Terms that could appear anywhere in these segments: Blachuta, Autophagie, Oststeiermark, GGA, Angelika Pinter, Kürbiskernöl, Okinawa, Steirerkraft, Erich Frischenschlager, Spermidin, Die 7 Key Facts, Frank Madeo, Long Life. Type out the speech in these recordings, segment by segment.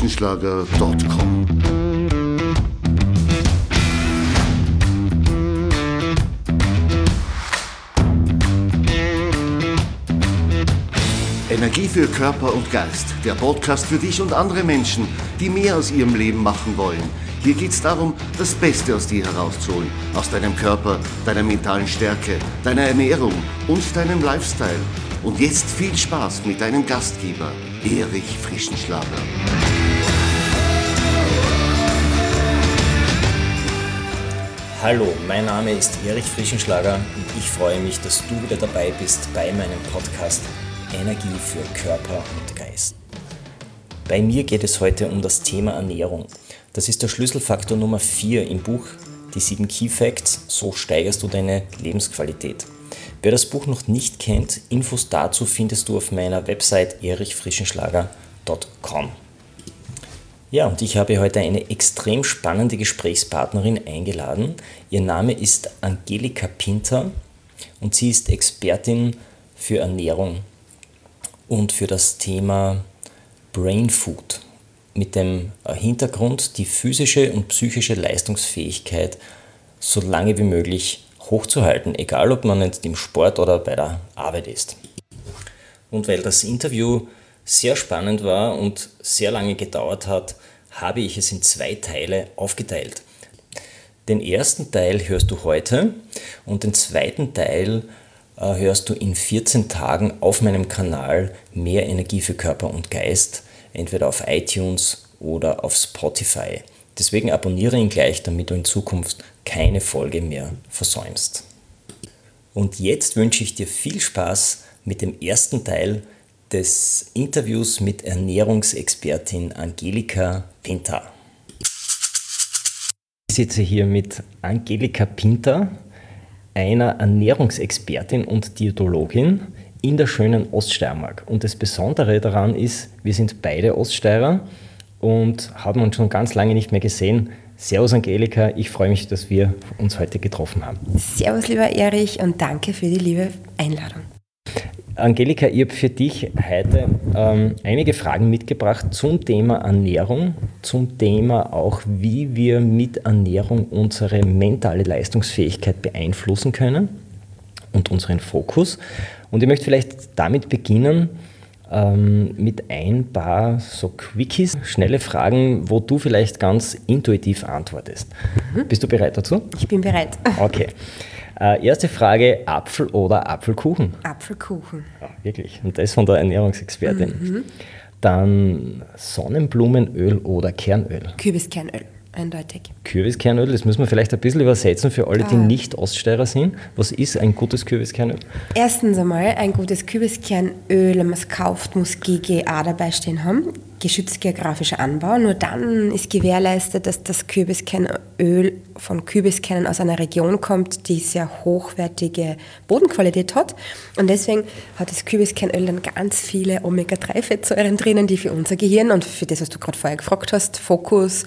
erichfrischenschlager.com. Energie für Körper und Geist. Der Podcast für dich und andere Menschen, die mehr aus ihrem Leben machen wollen. Hier geht's darum, das Beste aus dir herauszuholen. Aus deinem Körper, deiner mentalen Stärke, deiner Ernährung und deinem Lifestyle. Und jetzt viel Spaß mit deinem Gastgeber, Erich Frischenschlager. Hallo, mein Name ist Erich Frischenschlager und ich freue mich, dass du wieder dabei bist bei meinem Podcast Energie für Körper und Geist. Bei mir geht es heute um das Thema Ernährung. Das ist der Schlüsselfaktor Nummer 4 im Buch Die 7 Key Facts, so steigerst du deine Lebensqualität. Wer das Buch noch nicht kennt, Infos dazu findest du auf meiner Website erichfrischenschlager.com. Ja, und ich habe heute eine extrem spannende Gesprächspartnerin eingeladen. Ihr Name ist Angelika Pinter und sie ist Expertin für Ernährung und für das Thema Brain Food mit dem Hintergrund, die physische und psychische Leistungsfähigkeit so lange wie möglich hochzuhalten, egal ob man jetzt im Sport oder bei der Arbeit ist. Und weil das Interview sehr spannend war und sehr lange gedauert hat, habe ich es in 2 Teile aufgeteilt. Den ersten Teil hörst du heute und den zweiten Teil hörst du in 14 Tagen auf meinem Kanal Mehr Energie für Körper und Geist, entweder auf iTunes oder auf Spotify. Deswegen abonniere ihn gleich, damit du in Zukunft keine Folge mehr versäumst. Und jetzt wünsche ich dir viel Spaß mit dem ersten Teil des Interviews mit Ernährungsexpertin Angelika Pinter. Ich sitze hier mit Angelika Pinter, einer Ernährungsexpertin und Diätologin in der schönen Oststeiermark. Und das Besondere daran ist, wir sind beide Oststeirer und haben uns schon ganz lange nicht mehr gesehen. Servus Angelika, ich freue mich, dass wir uns heute getroffen haben. Servus lieber Erich und danke für die liebe Einladung. Angelika, ich habe für dich heute einige Fragen mitgebracht zum Thema Ernährung, zum Thema auch, wie wir mit Ernährung unsere mentale Leistungsfähigkeit beeinflussen können und unseren Fokus. Und ich möchte vielleicht damit beginnen, mit ein paar so Quickies, schnelle Fragen, wo du vielleicht ganz intuitiv antwortest. Mhm. Bist du bereit dazu? Ich bin bereit. Okay. Erste Frage, Apfel oder Apfelkuchen? Apfelkuchen. Ja, wirklich. Und das von der Ernährungsexpertin. Mhm. Dann Sonnenblumenöl oder Kernöl? Kürbiskernöl, eindeutig. Kürbiskernöl, das müssen wir vielleicht ein bisschen übersetzen für alle, die nicht Oststeirer sind. Was ist ein gutes Kürbiskernöl? Erstens einmal, ein gutes Kürbiskernöl, wenn man es kauft, muss GGA dabei stehen haben. Geschützt geografischer Anbau, nur dann ist gewährleistet, dass das Kürbiskernöl von Kürbiskernen aus einer Region kommt, die sehr hochwertige Bodenqualität hat. Und deswegen hat das Kürbiskernöl dann ganz viele Omega-3-Fettsäuren drinnen, die für unser Gehirn und für das, was du gerade vorher gefragt hast, Fokus,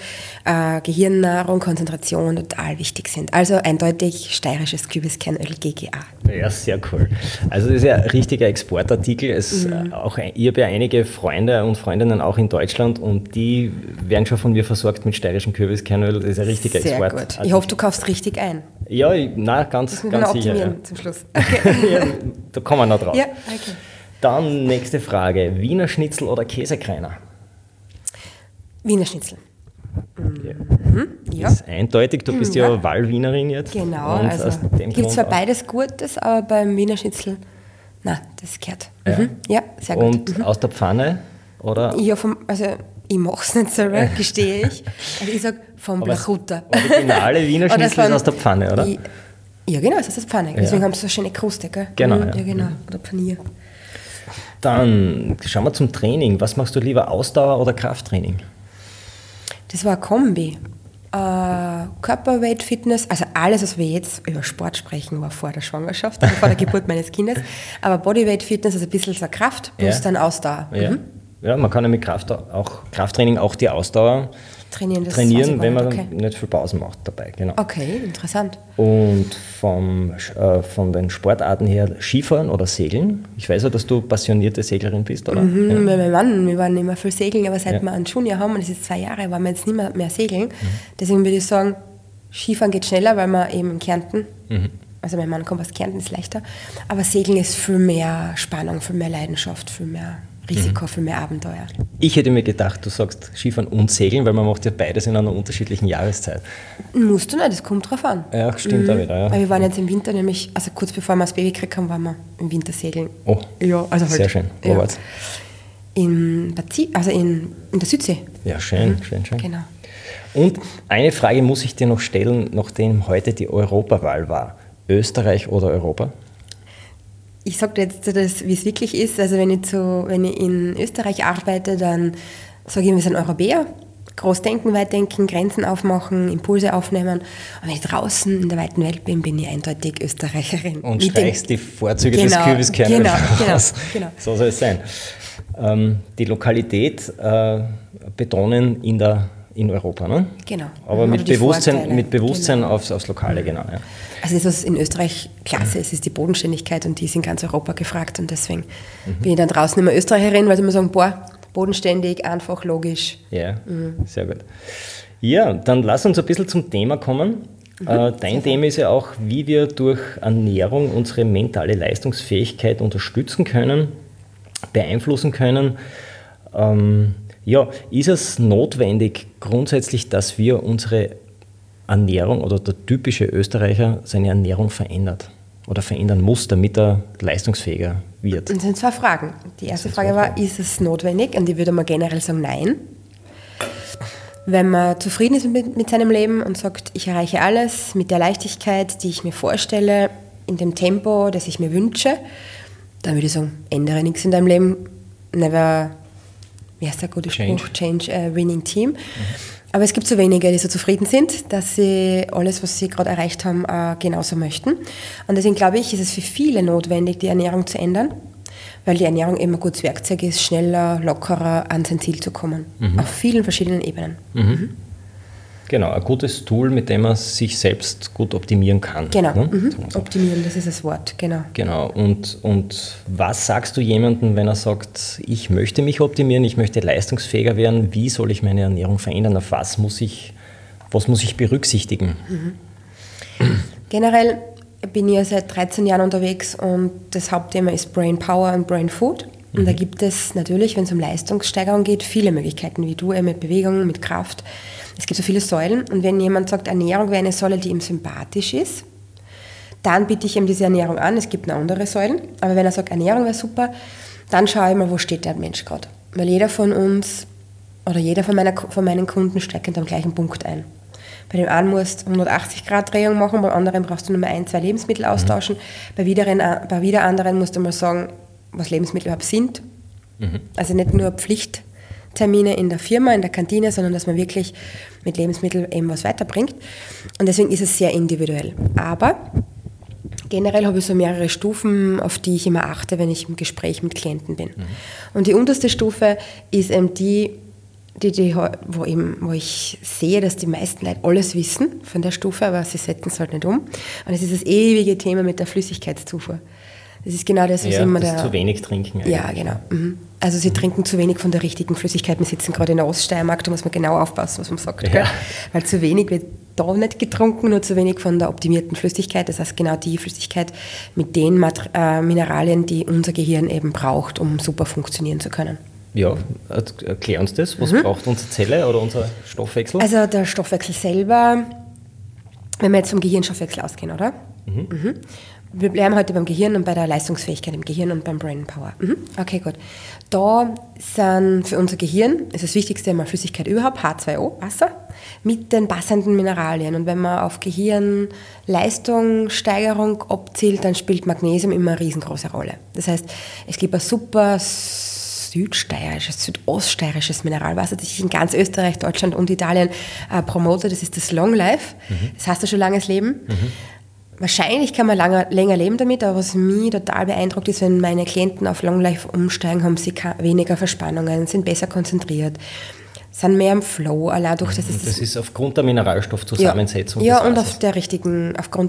Gehirnnahrung, Konzentration total wichtig sind. Also eindeutig steirisches Kürbiskernöl GGA. Ja, sehr cool. Also das ist ja ein richtiger Exportartikel. Ich habe ja einige Freunde und Freundinnen auch in Deutschland und die werden schon von mir versorgt mit steirischem Kürbiskernöl. Das ist ein richtiger Export. Sehr gut. Ich hoffe, du kaufst richtig ein. Ja, ganz sicher. Ja. Zum Schluss. Okay. Ja, da kommen wir noch drauf. Ja, okay. Dann nächste Frage. Wiener Schnitzel oder Käsekreiner? Wiener Schnitzel. Ja. Das ist eindeutig, du bist ja Wahlwienerin jetzt. Genau, und also gibt zwar beides Gutes, aber beim Wiener Schnitzel, na, das gehört. Mhm. Ja, sehr gut. Und aus der Pfanne? Oder? Ja, ich mache es nicht selber, gestehe ich. Also ich sage vom Blachuta. Originale Wiener Schnitzel ist aus der Pfanne, oder? Ja, genau, es ist aus der Pfanne. Deswegen haben sie so eine schöne Kruste, gell? Genau. Ja, genau. Oder Panier. Dann schauen wir zum Training. Was machst du lieber, Ausdauer- oder Krafttraining? Das war eine Kombi. Körperweight, Fitness, also alles, was wir jetzt über Sport sprechen, war vor der Schwangerschaft, vor der Geburt meines Kindes. Aber Bodyweight, Fitness, also ein bisschen so Kraft plus dann Ausdauer. Ja. Ja, man kann ja mit Krafttraining auch die Ausdauer trainieren, wenn man nicht viel Pausen macht dabei. Genau. Okay, interessant. Und von den Sportarten her Skifahren oder Segeln. Ich weiß ja, dass du passionierte Seglerin bist, oder? Mhm, ja. Mit meinem Mann, wir waren immer viel segeln, aber seit wir einen Junior haben, und das ist 2 Jahre, waren wir jetzt nicht mehr segeln. Mhm. Deswegen würde ich sagen, Skifahren geht schneller, weil man eben in Kärnten, also mein Mann kommt aus Kärnten, ist leichter, aber Segeln ist viel mehr Spannung, viel mehr Leidenschaft, viel mehr Risiko, viel mehr Abenteuer. Ich hätte mir gedacht, du sagst Skifahren und Segeln, weil man macht ja beides in einer unterschiedlichen Jahreszeit. Musst du nicht, das kommt drauf an. Ja, stimmt auch wieder. Ja. Weil wir waren jetzt im Winter nämlich, also kurz bevor wir das Baby gekriegt haben, waren wir im Winter segeln. Oh, ja, also halt, sehr schön. Wo war's? In der Südsee. Ja, schön, schön. Genau. Und eine Frage muss ich dir noch stellen, nachdem heute die Europawahl war. Österreich oder Europa? Ich sage dir jetzt, wie es wirklich ist. Also wenn ich in Österreich arbeite, dann sage ich, wir sind Europäer. Groß denken, weit denken, Grenzen aufmachen, Impulse aufnehmen. Und wenn ich draußen in der weiten Welt bin, bin ich eindeutig Österreicherin. Und streichst die Vorzüge des Kürbiskernöls raus. Genau. So soll es sein. Die Lokalität betonen in Europa, ne? Genau. Aber mit Bewusstsein aufs Lokale, genau. Ja. Also das, was in Österreich klasse ist, ist die Bodenständigkeit, und die ist in ganz Europa gefragt, und deswegen bin ich dann draußen immer Österreicherin, weil sie immer sagen, boah, bodenständig, einfach, logisch. Ja, sehr gut. Ja, dann lass uns ein bisschen zum Thema kommen. Dein Thema ist ja auch, wie wir durch Ernährung unsere mentale Leistungsfähigkeit unterstützen können, beeinflussen können. Ja, ist es notwendig grundsätzlich, dass wir unsere Ernährung oder der typische Österreicher seine Ernährung verändert oder verändern muss, damit er leistungsfähiger wird? Das sind 2 Fragen. Die erste Frage war, ist es notwendig? Und ich würde mal generell sagen, nein. Wenn man zufrieden ist mit seinem Leben und sagt, ich erreiche alles mit der Leichtigkeit, die ich mir vorstelle, in dem Tempo, das ich mir wünsche, dann würde ich sagen, ändere nichts in deinem Leben. Never, wie heißt der gute Spruch? Change a winning team. Mhm. Aber es gibt so wenige, die so zufrieden sind, dass sie alles, was sie gerade erreicht haben, genauso möchten. Und deswegen glaube ich, ist es für viele notwendig, die Ernährung zu ändern, weil die Ernährung immer ein gutes Werkzeug ist, schneller, lockerer an sein Ziel zu kommen, auf vielen verschiedenen Ebenen. Genau, ein gutes Tool, mit dem man sich selbst gut optimieren kann. Genau, ne? Optimieren, das ist das Wort, genau. Genau, und was sagst du jemandem, wenn er sagt, ich möchte mich optimieren, ich möchte leistungsfähiger werden, wie soll ich meine Ernährung verändern, auf was muss ich berücksichtigen? Generell bin ich ja seit 13 Jahren unterwegs, und das Hauptthema ist Brain Power und Brain Food. Und da gibt es natürlich, wenn es um Leistungssteigerung geht, viele Möglichkeiten, wie du, mit Bewegung, mit Kraft. Es gibt so viele Säulen, und wenn jemand sagt, Ernährung wäre eine Säule, die ihm sympathisch ist, dann biete ich ihm diese Ernährung an. Es gibt noch andere Säulen, aber wenn er sagt, Ernährung wäre super, dann schaue ich mal, wo steht der Mensch gerade. Weil jeder von uns oder jeder von meinen Kunden steigt an dem gleichen Punkt ein. Bei dem einen musst du 180-Grad-Drehung machen, beim anderen brauchst du nur mal 1, 2 Lebensmittel austauschen, bei wieder anderen musst du mal sagen, was Lebensmittel überhaupt sind. Also nicht nur Pflichttermine in der Firma, in der Kantine, sondern dass man wirklich mit Lebensmitteln eben was weiterbringt. Und deswegen ist es sehr individuell. Aber generell habe ich so mehrere Stufen, auf die ich immer achte, wenn ich im Gespräch mit Klienten bin. Und die unterste Stufe ist eben wo ich sehe, dass die meisten Leute alles wissen von der Stufe, aber sie setzen es halt nicht um. Und es ist das ewige Thema mit der Flüssigkeitszufuhr. Das ist genau das, was immer das zu wenig trinken eigentlich. Ja, genau. Also sie trinken zu wenig von der richtigen Flüssigkeit. Wir sitzen gerade in der Oststeiermark, da muss man genau aufpassen, was man sagt. Ja. Weil zu wenig wird da nicht getrunken, nur zu wenig von der optimierten Flüssigkeit. Das heißt genau die Flüssigkeit mit den Mineralien, die unser Gehirn eben braucht, um super funktionieren zu können. Ja, erklär uns das. Was braucht unsere Zelle oder unser Stoffwechsel? Also der Stoffwechsel selber, wenn wir jetzt vom Gehirnstoffwechsel ausgehen, oder? Wir bleiben heute beim Gehirn und bei der Leistungsfähigkeit im Gehirn und beim Brain Power. Okay, gut. Da sind für unser Gehirn, ist das Wichtigste immer Flüssigkeit überhaupt, H2O, Wasser, mit den passenden Mineralien. Und wenn man auf Gehirnleistungssteigerung abzielt, dann spielt Magnesium immer eine riesengroße Rolle. Das heißt, es gibt ein super südsteirisches, südoststeirisches Mineralwasser, das ich in ganz Österreich, Deutschland und Italien promote. Das ist das Long Life. Das heißt ja schon langes Leben. Wahrscheinlich kann man länger leben damit, aber was mich total beeindruckt ist, wenn meine Klienten auf Long Life umsteigen, haben sie weniger Verspannungen, sind besser konzentriert, sind mehr im Flow, allein durch das. Das ist aufgrund der Mineralstoffzusammensetzung. Ja, und aufgrund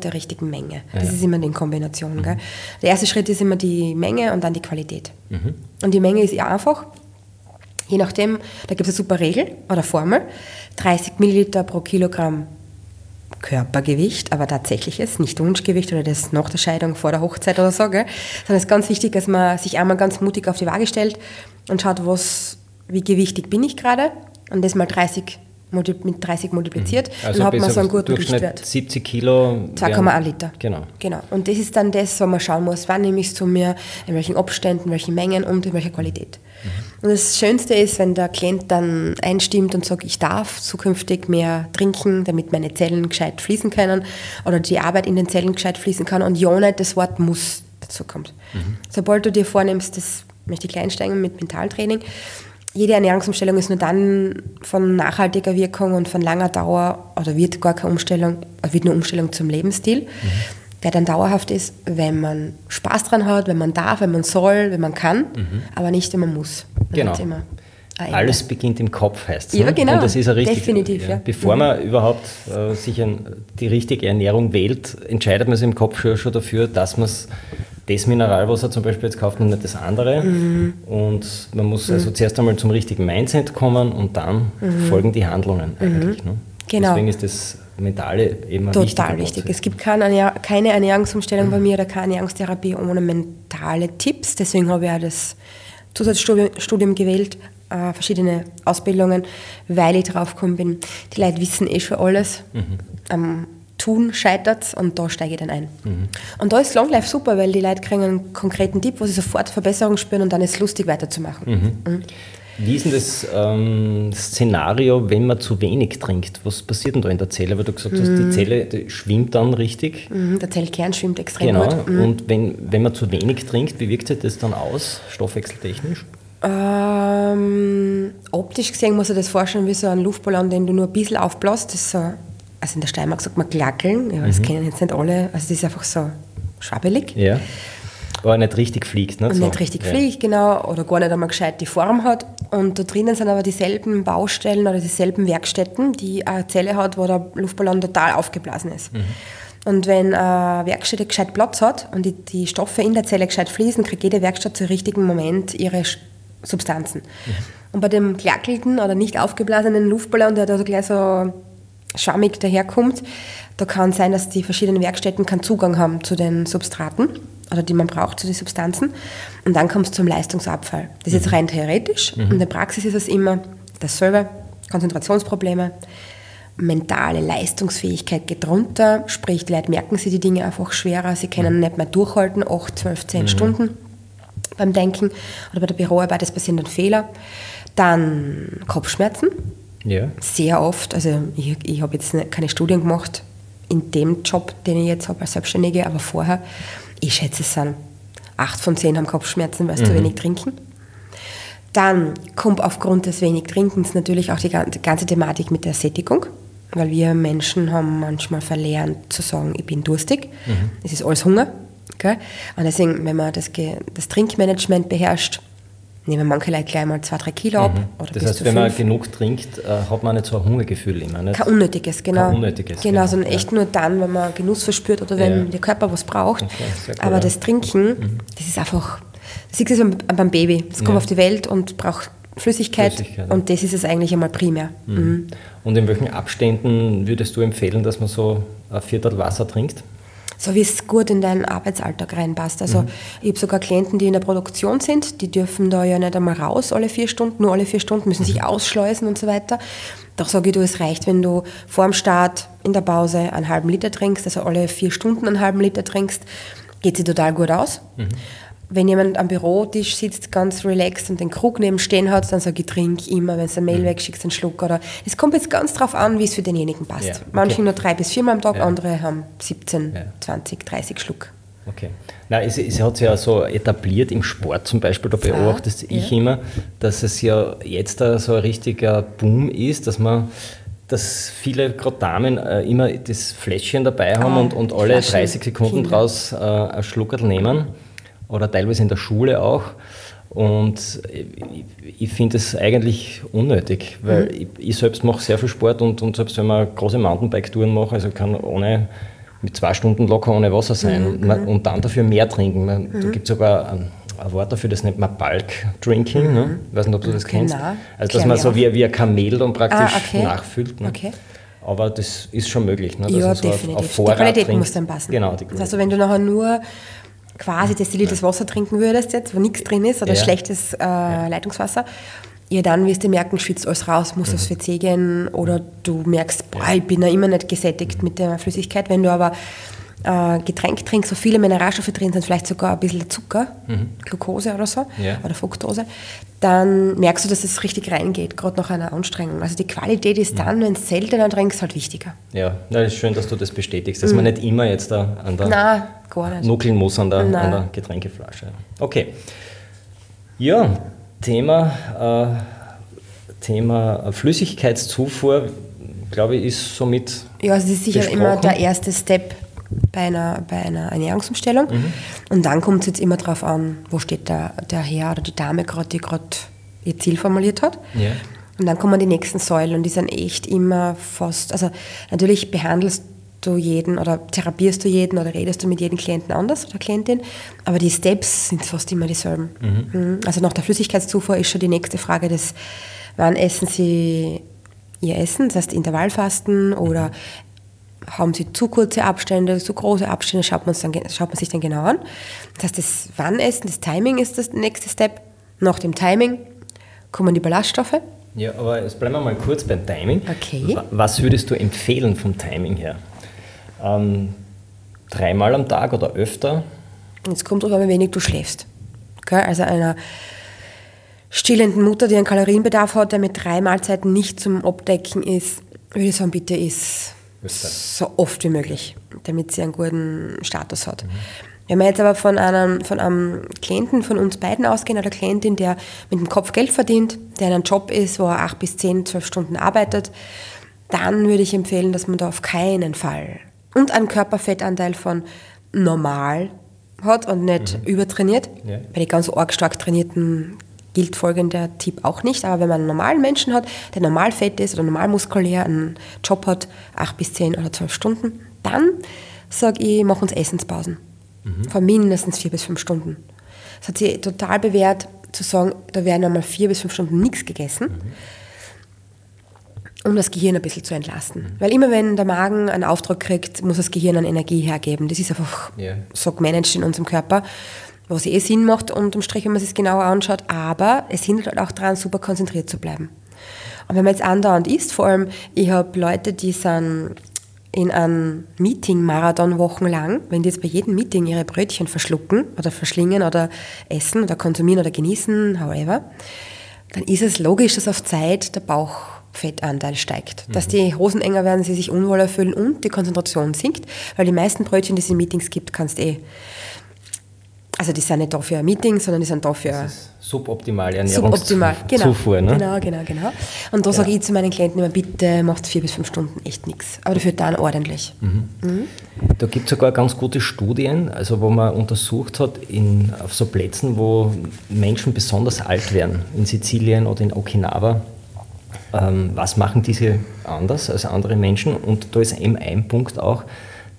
der richtigen Menge. Das ist immer in Kombination. Mhm. Gell? Der erste Schritt ist immer die Menge und dann die Qualität. Mhm. Und die Menge ist ja einfach, je nachdem, da gibt es eine super Regel oder Formel, 30 Milliliter pro Kilogramm Körpergewicht, aber tatsächliches, nicht Wunschgewicht oder das nach der Scheidung, vor der Hochzeit oder so, gell? Sondern es ist ganz wichtig, dass man sich einmal ganz mutig auf die Waage stellt und schaut, wie gewichtig bin ich gerade, und das mal 30 mit 30 multipliziert, also dann hat man so einen guten Durchschnittwert. 70 Kilo. 2,1 Liter. Genau. Und das ist dann das, wo man schauen muss, wann nehme ich es zu mir, in welchen Abständen, in welchen Mengen und in welcher Qualität. Mhm. Und das Schönste ist, wenn der Klient dann einstimmt und sagt, ich darf zukünftig mehr trinken, damit meine Zellen gescheit fließen können oder die Arbeit in den Zellen gescheit fließen kann, und ja nicht das Wort muss dazu kommt. Mhm. Sobald du dir vornimmst, das möchte ich gleich einsteigen mit Mentaltraining. Jede Ernährungsumstellung ist nur dann von nachhaltiger Wirkung und von langer Dauer, oder wird gar keine Umstellung, wird nur Umstellung zum Lebensstil, der dann dauerhaft ist, wenn man Spaß dran hat, wenn man darf, wenn man soll, wenn man kann, aber nicht, wenn man muss. Genau. Alles beginnt im Kopf, heißt es. Ja, genau. Und das ist richtig, definitiv. Ja. Bevor man überhaupt sich die richtige Ernährung wählt, entscheidet man sich im Kopf schon dafür, dass man es das Mineralwasser zum Beispiel jetzt kauft und nicht das andere. Mhm. Und man muss also zuerst einmal zum richtigen Mindset kommen und dann folgen die Handlungen eigentlich. Ne? Genau. Deswegen ist das Mentale eben total wichtig. Es gibt keine Ernährungsumstellung bei mir oder keine Ernährungstherapie ohne mentale Tipps. Deswegen habe ich auch das Zusatzstudium gewählt, verschiedene Ausbildungen, weil ich drauf gekommen bin. Die Leute wissen eh schon alles. Tun scheitert und da steige ich dann ein. Mhm. Und da ist Long Life super, weil die Leute kriegen einen konkreten Tipp, wo sie sofort Verbesserung spüren und dann ist es lustig weiterzumachen. Mhm. Mhm. Wie ist denn das Szenario, wenn man zu wenig trinkt? Was passiert denn da in der Zelle? Weil du gesagt hast, die Zelle schwimmt dann richtig. Der Zellkern schwimmt extrem gut. Genau, und wenn man zu wenig trinkt, wie wirkt sich das dann aus, stoffwechseltechnisch? Optisch gesehen muss ich das vorstellen wie so ein Luftballon, den du nur ein bisschen aufbläst, das ist so. Also in der Steiermark sagt man glackeln, ja, das kennen jetzt nicht alle, also das ist einfach so schwabbelig. Ja, aber nicht richtig fliegt. Ne? Und nicht richtig fliegt, genau, oder gar nicht einmal gescheit die Form hat. Und da drinnen sind aber dieselben Baustellen oder dieselben Werkstätten, die eine Zelle hat, wo der Luftballon total aufgeblasen ist. Mhm. Und wenn eine Werkstatt gescheit Platz hat und die Stoffe in der Zelle gescheit fließen, kriegt jede Werkstatt zu richtigen Moment ihre Substanzen. Mhm. Und bei dem glackelten oder nicht aufgeblasenen Luftballon, der da also gleich so schwammig daherkommt, da kann sein, dass die verschiedenen Werkstätten keinen Zugang haben zu den Substraten oder die man braucht, zu den Substanzen. Und dann kommt es zum Leistungsabfall. Das ist jetzt rein theoretisch. In der Praxis ist es immer dasselbe. Konzentrationsprobleme, mentale Leistungsfähigkeit geht runter, sprich, die Leute merken sich die Dinge einfach schwerer, sie können nicht mehr durchhalten, 8, 12, 10 Stunden beim Denken oder bei der Büroarbeit, es passieren dann Fehler. Dann Kopfschmerzen. Ja. Sehr oft, also ich habe jetzt keine Studien gemacht in dem Job, den ich jetzt habe als Selbstständige, aber vorher, ich schätze es sind 8 von 10 haben Kopfschmerzen, weil sie zu wenig trinken. Dann kommt aufgrund des wenig Trinkens natürlich auch die ganze Thematik mit der Sättigung, weil wir Menschen haben manchmal verlernt zu sagen, ich bin durstig, es ist alles Hunger. Okay? Und deswegen, wenn man das Trinkmanagement beherrscht, nehmen manche Leute gleich mal 2-3 Kilo ab. Oder das heißt, wenn man genug trinkt, hat man nicht so ein Hungergefühl immer. Nicht? Kein unnötiges, genau. Sondern echt nur dann, wenn man Genuss verspürt oder wenn der Körper was braucht. Okay, aber das Trinken, das ist einfach, das ist beim Baby. Es kommt auf die Welt und braucht Flüssigkeit und das ist es eigentlich einmal primär. Mhm. Und in welchen Abständen würdest du empfehlen, dass man so ein Viertel Wasser trinkt? So wie es gut in deinen Arbeitsalltag reinpasst. Also ich habe sogar Klienten, die in der Produktion sind, die dürfen da ja nicht einmal raus alle 4 Stunden, müssen sich ausschleusen und so weiter. Doch sage ich, du, es reicht, wenn du vorm Start, in der Pause einen halben Liter trinkst, also alle 4 Stunden einen halben Liter trinkst, geht sie total gut aus. Mhm. Wenn jemand am Bürotisch sitzt, ganz relaxed und den Krug neben stehen hat, dann sage ich, trink immer, wenn du ein Mail wegschickst, einen Schluck. Oder es kommt jetzt ganz drauf an, wie es für denjenigen passt. Ja, okay. Manche nur 3 bis 4 Mal am Tag, andere haben 17, 20, 30 Schluck. Okay. Nein, es hat sich ja so etabliert im Sport zum Beispiel, da beobachte ich immer, dass es ja jetzt da so ein richtiger Boom ist, dass viele, gerade Damen, immer das Fläschchen dabei haben und alle Flaschen, 30 Sekunden draus einen Schluckerl nehmen. Oder teilweise in der Schule auch. Und ich finde es eigentlich unnötig, weil ich selbst mache sehr viel Sport und selbst wenn wir große Mountainbike-Touren machen, also kann ohne, mit 2 Stunden locker ohne Wasser sein und dann dafür mehr trinken. Da gibt es aber ein Wort dafür, das nennt man Bulk-Drinking, ne? Ich weiß nicht, ob du das kennst. Genau. Also dass man so wie ein Kamel dann praktisch nachfüllt. Ne? Okay. Aber das ist schon möglich. Ne? Das ja, so definitiv. Auf Vorrat die Qualität trinkt. Muss dann passen. Genau, die Qualität. Also wenn du nachher nur quasi destilliertes Wasser trinken würdest jetzt, wo nichts drin ist, oder schlechtes Leitungswasser, ja, dann wirst du merken, schwitzt alles raus, musst aufs WC gehen, oder du merkst, boah, ich bin ja immer nicht gesättigt mit der Flüssigkeit. Wenn du aber Getränk trinkst, so viele Mineralstoffe drin sind, vielleicht sogar ein bisschen Zucker, Glucose oder so, oder Fructose, dann merkst du, dass es richtig reingeht, gerade nach einer Anstrengung. Also die Qualität ist dann, wenn du es seltener trinkst, halt wichtiger. Ja, das ist schön, dass du das bestätigst, dass man nicht immer jetzt da an der nuckeln muss an der Getränkeflasche. Okay. Ja, Thema Flüssigkeitszufuhr, glaube ich, ist somit ja, also das ist sicher besprochen. Immer der erste Step bei einer Ernährungsumstellung. Und dann kommt es jetzt immer darauf an, wo steht der Herr oder die Dame gerade, die gerade ihr Ziel formuliert hat. Ja. Und dann kommen die nächsten Säulen und die sind echt immer fast, also natürlich behandelst du jeden oder therapierst du jeden oder redest du mit jedem Klienten anders oder Klientin, aber die Steps sind fast immer dieselben. Also nach der Flüssigkeitszufuhr ist schon die nächste Frage, das, wann essen sie ihr Essen, das heißt Intervallfasten oder haben sie zu kurze Abstände, zu große Abstände, schaut man sich dann genau an. Das heißt, das Wann-Essen, das Timing ist das nächste Step. Nach dem Timing kommen die Ballaststoffe. Ja, aber jetzt bleiben wir mal kurz beim Timing. Okay. Was würdest du empfehlen vom Timing her? 3-mal am Tag oder öfter? Jetzt kommt drauf an, wie wenig du schläfst. Okay? Also einer stillenden Mutter, die einen Kalorienbedarf hat, der mit 3 Mahlzeiten nicht zum Abdecken ist, würde ich sagen, bitte isst so oft wie möglich, damit sie einen guten Status hat. Wenn wir jetzt aber von einem Klienten von uns beiden ausgehen, oder Klientin, der mit dem Kopf Geld verdient, der in einem Job ist, wo er 8 bis 10, 12 Stunden arbeitet, dann würde ich empfehlen, dass man da auf keinen Fall und einen Körperfettanteil von normal hat und nicht übertrainiert. Ja. Bei den ganz arg stark trainierten gilt folgender Tipp auch nicht, aber wenn man einen normalen Menschen hat, der normal fett ist oder normal muskulär, einen Job hat, 8 bis 10 oder 12 Stunden, dann sage ich, mach uns Essenspausen von mindestens 4 bis 5 Stunden. Das hat sich total bewährt, zu sagen, da werden einmal 4 bis 5 Stunden nichts gegessen, um das Gehirn ein bisschen zu entlasten. Weil immer wenn der Magen einen Auftrag kriegt, muss das Gehirn an Energie hergeben. Das ist einfach so gemanagt in unserem Körper. Was eh Sinn macht unterm Strich, wenn man es sich genauer anschaut, aber es hindert halt auch daran, super konzentriert zu bleiben. Und wenn man jetzt andauernd isst, vor allem, ich habe Leute, die sind in einem Meeting-Marathon wochenlang, wenn die jetzt bei jedem Meeting ihre Brötchen verschlucken oder verschlingen oder essen oder konsumieren oder genießen, however, dann ist es logisch, dass auf Zeit der Bauchfettanteil steigt. Dass die Hosen enger werden, sie sich unwohler fühlen und die Konzentration sinkt, weil die meisten Brötchen, die es in Meetings gibt, kannst eh... Also die sind nicht da für ein Meeting, sondern die sind da für... Das ist suboptimale Ernährungszufuhr, ne? Genau. Und da sage ich zu meinen Klienten immer, bitte macht 4 bis 5 Stunden echt nichts. Aber dafür dann ordentlich. Da gibt es sogar ganz gute Studien, also wo man untersucht hat, auf so Plätzen, wo Menschen besonders alt werden, in Sizilien oder in Okinawa. Was machen diese anders als andere Menschen? Und da ist eben ein Punkt auch,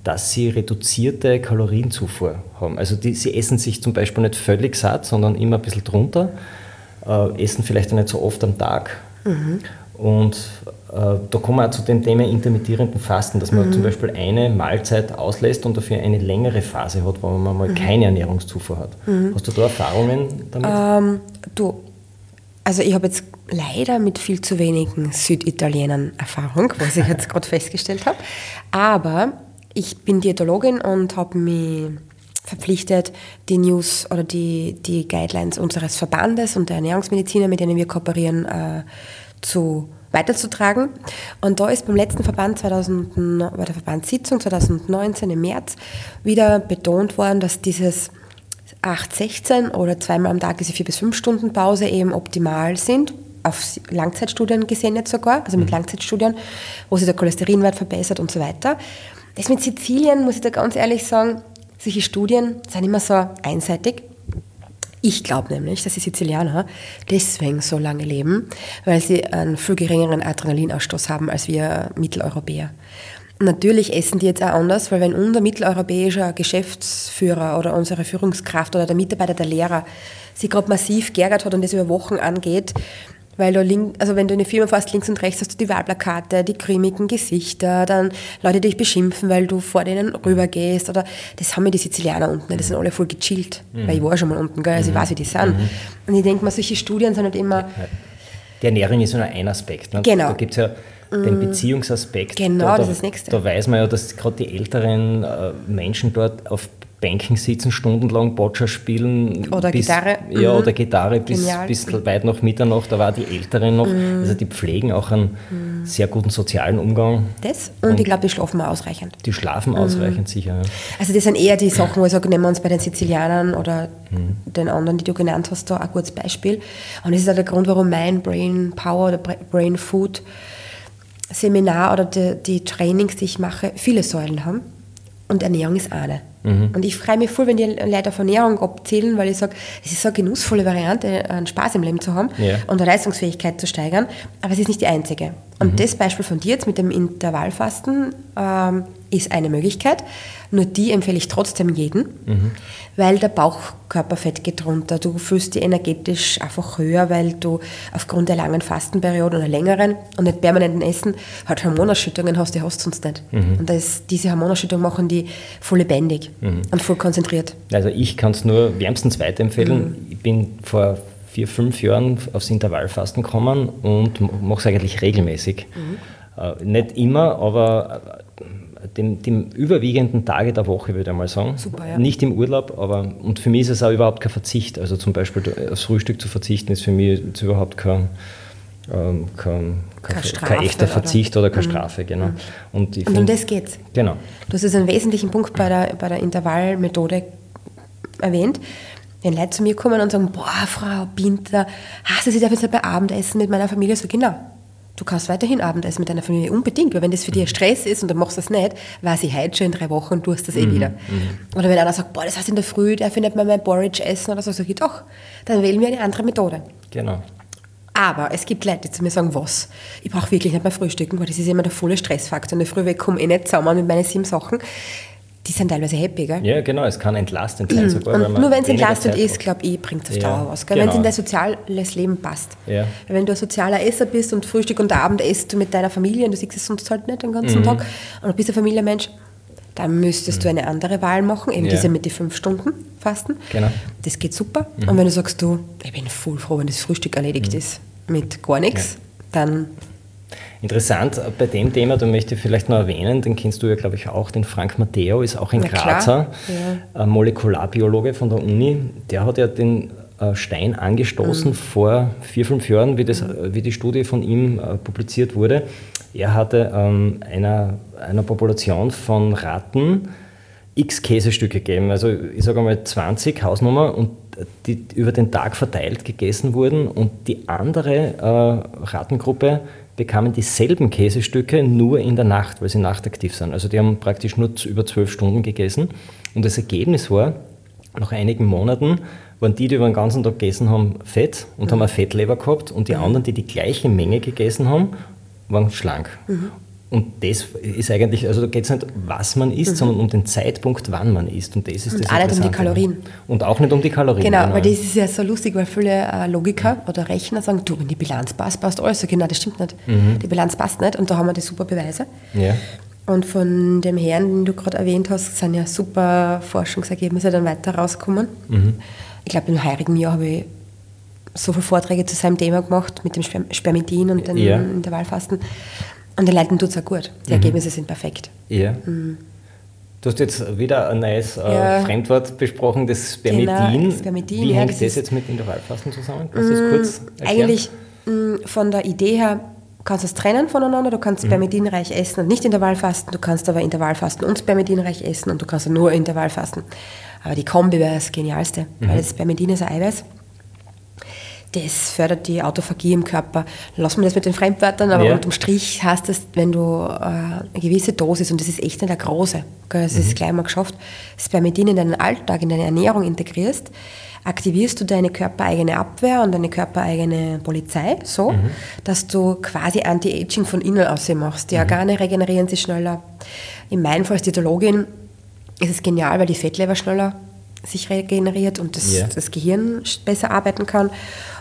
dass sie reduzierte Kalorienzufuhr haben. Also sie essen sich zum Beispiel nicht völlig satt, sondern immer ein bisschen drunter, essen vielleicht auch nicht so oft am Tag. Und da kommen wir auch zu dem Thema intermittierenden Fasten, dass man zum Beispiel eine Mahlzeit auslässt und dafür eine längere Phase hat, wo man mal keine Ernährungszufuhr hat. Hast du da Erfahrungen damit? Also ich habe jetzt leider mit viel zu wenigen Süditalienern Erfahrung, was ich jetzt gerade festgestellt habe. Aber... Ich bin Diätologin und habe mich verpflichtet, die News oder die Guidelines unseres Verbandes und der Ernährungsmediziner, mit denen wir kooperieren, weiterzutragen. Und da ist beim letzten Verband, bei der Verbandssitzung 2019 im März, wieder betont worden, dass dieses 8-16 oder 2-mal am Tag diese 4 bis 5 Stunden Pause eben optimal sind. Auf Langzeitstudien gesehen jetzt sogar, also mit Langzeitstudien, wo sich der Cholesterinwert verbessert und so weiter. Das mit Sizilien, muss ich da ganz ehrlich sagen, solche Studien sind immer so einseitig. Ich glaube nämlich, dass die Sizilianer deswegen so lange leben, weil sie einen viel geringeren Adrenalinausstoß haben als wir Mitteleuropäer. Natürlich essen die jetzt auch anders, weil wenn unser mitteleuropäischer Geschäftsführer oder unsere Führungskraft oder der Mitarbeiter, der Lehrer sich gerade massiv geärgert hat und das über Wochen angeht, weil du wenn du in eine Firma fährst, links und rechts hast du die Wahlplakate, die grimmigen Gesichter, dann Leute, die dich beschimpfen, weil du vor denen rübergehst. Oder das haben ja die Sizilianer unten, das sind alle voll gechillt, weil ich war schon mal unten, gell? Also ich weiß, wie die sind. Und ich denke mal, solche Studien sind halt immer... Die Ernährung ist nur ein Aspekt. Ne? Genau. Da gibt es ja den Beziehungsaspekt. Genau, das ist das Nächste. Da weiß man ja, dass gerade die älteren Menschen dort auf Bänken sitzen, stundenlang Boccia spielen. Oder Gitarre. Ja, oder Gitarre bis weit nach Mitternacht. Da waren die Älteren noch. Also die pflegen auch einen sehr guten sozialen Umgang. Das? Und ich glaube, die schlafen auch ausreichend. Die schlafen ausreichend, sicher. Ja. Also das sind eher die Sachen, wo ich sage, nehmen wir uns bei den Sizilianern oder den anderen, die du genannt hast, da ein gutes Beispiel. Und das ist auch der Grund, warum mein Brain Power oder Brain Food Seminar oder die Trainings, die ich mache, viele Säulen haben. Und Ernährung ist eine. Und ich freue mich voll, wenn die Leute auf Ernährung abzählen, weil ich sage, es ist so eine genussvolle Variante, einen Spaß im Leben zu haben und eine Leistungsfähigkeit zu steigern, aber es ist nicht die einzige. Und das Beispiel von dir jetzt mit dem Intervallfasten ist eine Möglichkeit, nur die empfehle ich trotzdem jedem, weil der Bauchkörperfett geht runter, du fühlst dich energetisch einfach höher, weil du aufgrund der langen Fastenperiode oder längeren und nicht permanenten Essen halt Hormonausschüttungen hast, die hast du sonst nicht. Und diese Hormonausschüttungen machen die voll lebendig und voll konzentriert. Also ich kann es nur wärmstens weiterempfehlen. Ich bin vor 4-5 Jahren aufs Intervallfasten gekommen und mache es eigentlich regelmäßig. Nicht immer, aber dem überwiegenden Tage der Woche, würde ich mal sagen. Super, ja. Nicht im Urlaub, aber und für mich ist es auch überhaupt kein Verzicht. Also zum Beispiel aufs Frühstück zu verzichten, ist für mich jetzt überhaupt kein echter Verzicht oder keine Strafe, genau. Und um das geht's. Genau. Du hast jetzt einen wesentlichen Punkt bei der Intervallmethode erwähnt. Wenn Leute zu mir kommen und sagen, boah, Frau Pinter, ich darf jetzt nicht bei Abendessen mit meiner Familie, so genau. Du kannst weiterhin Abendessen mit deiner Familie, unbedingt, weil wenn das für dich Stress ist und du machst das nicht, weiß ich heute schon in 3 Wochen und du hast das eh wieder. Oder wenn einer sagt, boah, das heißt in der Früh, darf ich nicht mal mein Porridge essen oder so, sag ich doch, dann wählen wir eine andere Methode. Genau. Aber es gibt Leute, die zu mir sagen, was? Ich brauche wirklich nicht mehr frühstücken, weil das ist immer der volle Stressfaktor. In der Früh komme ich nicht zusammen mit meinen 7 Sachen. Die sind teilweise happy, gell? Ja, genau, es kann entlastend sein sogar. Und nur wenn es entlastend ist, glaube ich, bringt es auf Dauer was. Genau. Wenn es in dein soziales Leben passt. Ja. Wenn du ein sozialer Esser bist und Frühstück und Abend isst du mit deiner Familie und du siehst es sonst halt nicht den ganzen Tag und du bist ein Familienmensch, dann müsstest du eine andere Wahl machen, eben diese mit den 5 Stunden Fasten. Genau. Das geht super. Und wenn du sagst, du, ich bin voll froh, wenn das Frühstück erledigt ist mit gar nichts, dann... Interessant, bei dem Thema, da möchte ich vielleicht noch erwähnen, den kennst du ja, glaube ich, auch, den Frank Madeo, ist auch ein Grazer, ein Molekularbiologe von der Uni, der hat ja den Stein angestoßen vor 4-5 Jahren, wie die Studie von ihm publiziert wurde. Er hatte einer Population von Ratten x Käsestücke gegeben, also ich sage mal 20 Hausnummer, und die über den Tag verteilt gegessen wurden, und die andere Rattengruppe bekamen dieselben Käsestücke nur in der Nacht, weil sie nachtaktiv sind. Also die haben praktisch nur über 12 Stunden gegessen. Und das Ergebnis war, nach einigen Monaten waren die über den ganzen Tag gegessen haben, fett und haben eine Fettleber gehabt, und die anderen, die gleiche Menge gegessen haben, waren schlank. Und das ist eigentlich, also da geht es nicht, was man isst, sondern um den Zeitpunkt, wann man isst. Und das ist das Interessante. Und auch nicht um die Kalorien. Und auch nicht um die Kalorien. Genau, weil das ist ja so lustig, weil viele Logiker oder Rechner sagen, du, wenn die Bilanz passt alles. So, genau, das stimmt nicht. Die Bilanz passt nicht, und da haben wir die super Beweise. Ja. Und von dem Herrn, den du gerade erwähnt hast, sind ja super Forschungsergebnisse dann weiter rausgekommen. Ich glaube, im heurigen Jahr habe ich so viele Vorträge zu seinem Thema gemacht, mit dem Spermidin und dem Intervallfasten. Und den Leuten tut es auch gut. Die Ergebnisse sind perfekt. Du hast jetzt wieder ein neues Fremdwort besprochen, das Spermidin. Genau, Spermidin. Wie hängt das jetzt mit Intervallfasten zusammen? Kannst du das kurz erklären? Eigentlich von der Idee her kannst du es trennen voneinander. Du kannst spermidinreich essen und nicht Intervallfasten. Du kannst aber Intervallfasten und spermidinreich essen, und du kannst nur Intervallfasten. Aber die Kombi wäre das Genialste, weil das Spermidin ist ein Eiweiß. Das fördert die Autophagie im Körper. Lassen wir das mit den Fremdwörtern, aber unterm Strich heißt das, wenn du eine gewisse Dosis, und das ist echt nicht eine große, das ist gleich mal geschafft, Spermidin in deinen Alltag, in deine Ernährung integrierst, aktivierst du deine körpereigene Abwehr und deine körpereigene Polizei so, dass du quasi Anti-Aging von innen aus machst. Die Organe regenerieren sich schneller. In meinem Fall als Diätologin ist es genial, weil die Fettleber schneller sich regeneriert und das Gehirn besser arbeiten kann.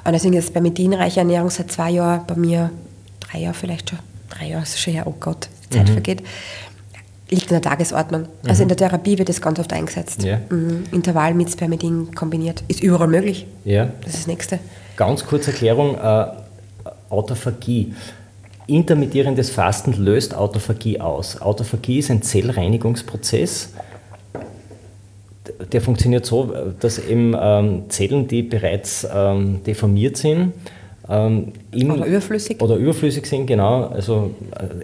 Und deswegen ist es bei Spermidinreicher Ernährung seit 2 Jahren, bei mir 3 Jahre vielleicht schon, 3 Jahre ist schon her, oh Gott, die Zeit vergeht, liegt in der Tagesordnung. Also in der Therapie wird das ganz oft eingesetzt. Yeah. Intervall mit Spermidin kombiniert. Ist überall möglich. Yeah. Das ist das Nächste. Ganz kurze Erklärung, Autophagie. Intermittierendes Fasten löst Autophagie aus. Autophagie ist ein Zellreinigungsprozess, der funktioniert so, dass eben Zellen, die bereits deformiert sind, oder überflüssig sind, genau, also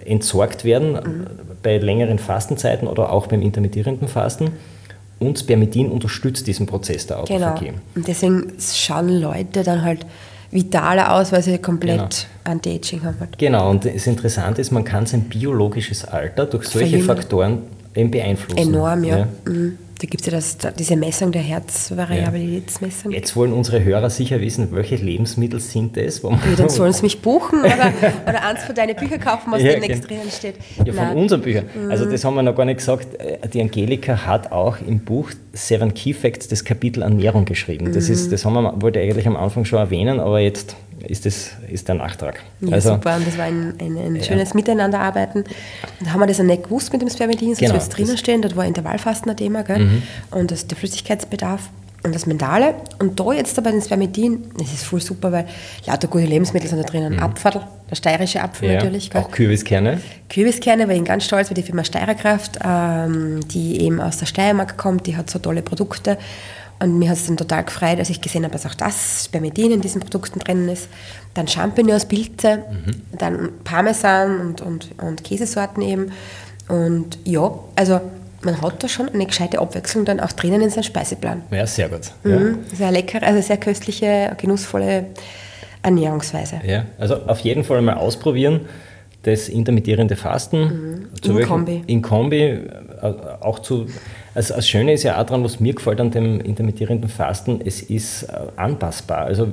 entsorgt werden bei längeren Fastenzeiten oder auch beim intermittierenden Fasten. Und Spermidin unterstützt diesen Prozess der Autophagie. Genau. Und deswegen schauen Leute dann halt vitaler aus, weil sie komplett Anti-Aging haben. Halt. Genau, und das Interessante ist, man kann sein biologisches Alter durch solche Faktoren eben beeinflussen. Enorm, ja. Da gibt es ja diese Messung der Herzvariabilitätsmessung. Jetzt wollen unsere Hörer sicher wissen, welche Lebensmittel sind das? Wo man dann sollen sie mich buchen oder eins von deinen Büchern kaufen, was demnächst drinnen steht. Ja, von unseren Büchern. Also das haben wir noch gar nicht gesagt. Die Angelika hat auch im Buch 7 Key Facts das Kapitel Ernährung geschrieben. Das wollte ich eigentlich am Anfang schon erwähnen, aber jetzt ist der Nachtrag. Ja, also, super, und das war ein schönes Miteinanderarbeiten. Da haben wir das ja nicht gewusst mit dem Spermidin, sonst wird es drinnen stehen, dort war Intervallfasten ein Thema, gell? Und der Flüssigkeitsbedarf und das Mentale. Und da jetzt aber den Spermidin, das ist voll super, weil lauter gute Lebensmittel sind da drinnen. Apfel, der steirische Apfel natürlich. Gell? Auch Kürbiskerne. Kürbiskerne, weil ich ganz stolz bin, die Firma Steirerkraft, die eben aus der Steiermark kommt, die hat so tolle Produkte. Und mir hat es dann total gefreut, als ich gesehen habe, dass auch das Spermidin in diesen Produkten drinnen ist. Dann Champignons, Pilze, dann Parmesan und Käsesorten eben. Und ja, also man hat da schon eine gescheite Abwechslung dann auch drinnen in seinem Speiseplan. Ja, sehr gut. Ja. Sehr lecker, also sehr köstliche, genussvolle Ernährungsweise. Ja, also auf jeden Fall mal ausprobieren. Das intermittierende Fasten. In Kombi. Auch also das Schöne ist ja auch dran, was mir gefällt an dem intermittierenden Fasten, es ist anpassbar. Also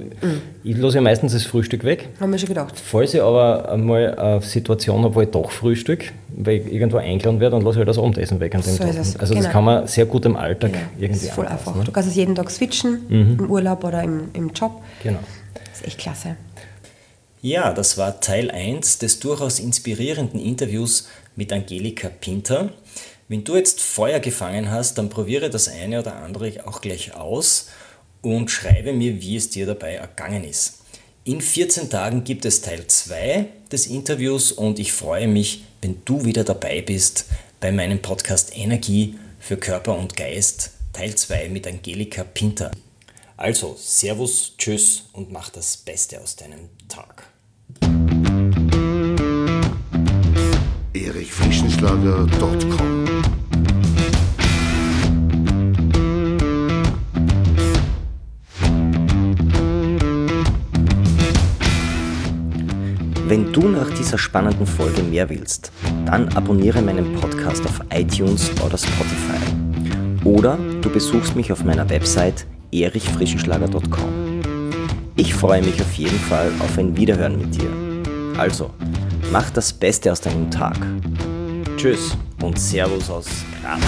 ich lasse ja meistens das Frühstück weg. Haben wir schon gedacht. Falls ich aber einmal eine Situation habe, wo ich doch Frühstück, weil ich irgendwo eingeladen werde, dann lasse ich halt das Abendessen weg an dem Tag. Also das kann man sehr gut im Alltag irgendwie ist voll anpassen. Einfach. Du kannst es jeden Tag switchen, im Urlaub oder im Job. Genau. Das ist echt klasse. Ja, das war Teil 1 des durchaus inspirierenden Interviews mit Angelika Pinter. Wenn du jetzt Feuer gefangen hast, dann probiere das eine oder andere auch gleich aus und schreibe mir, wie es dir dabei ergangen ist. In 14 Tagen gibt es Teil 2 des Interviews und ich freue mich, wenn du wieder dabei bist bei meinem Podcast Energie für Körper und Geist, Teil 2 mit Angelika Pinter. Also, Servus, Tschüss und mach das Beste aus deinem Tag. erichfrischenschlager.com Wenn du nach dieser spannenden Folge mehr willst, dann abonniere meinen Podcast auf iTunes oder Spotify. Oder du besuchst mich auf meiner Website erichfrischenschlager.com. Ich freue mich auf jeden Fall auf ein Wiederhören mit dir. Also, mach das Beste aus deinem Tag. Tschüss und Servus aus Graz.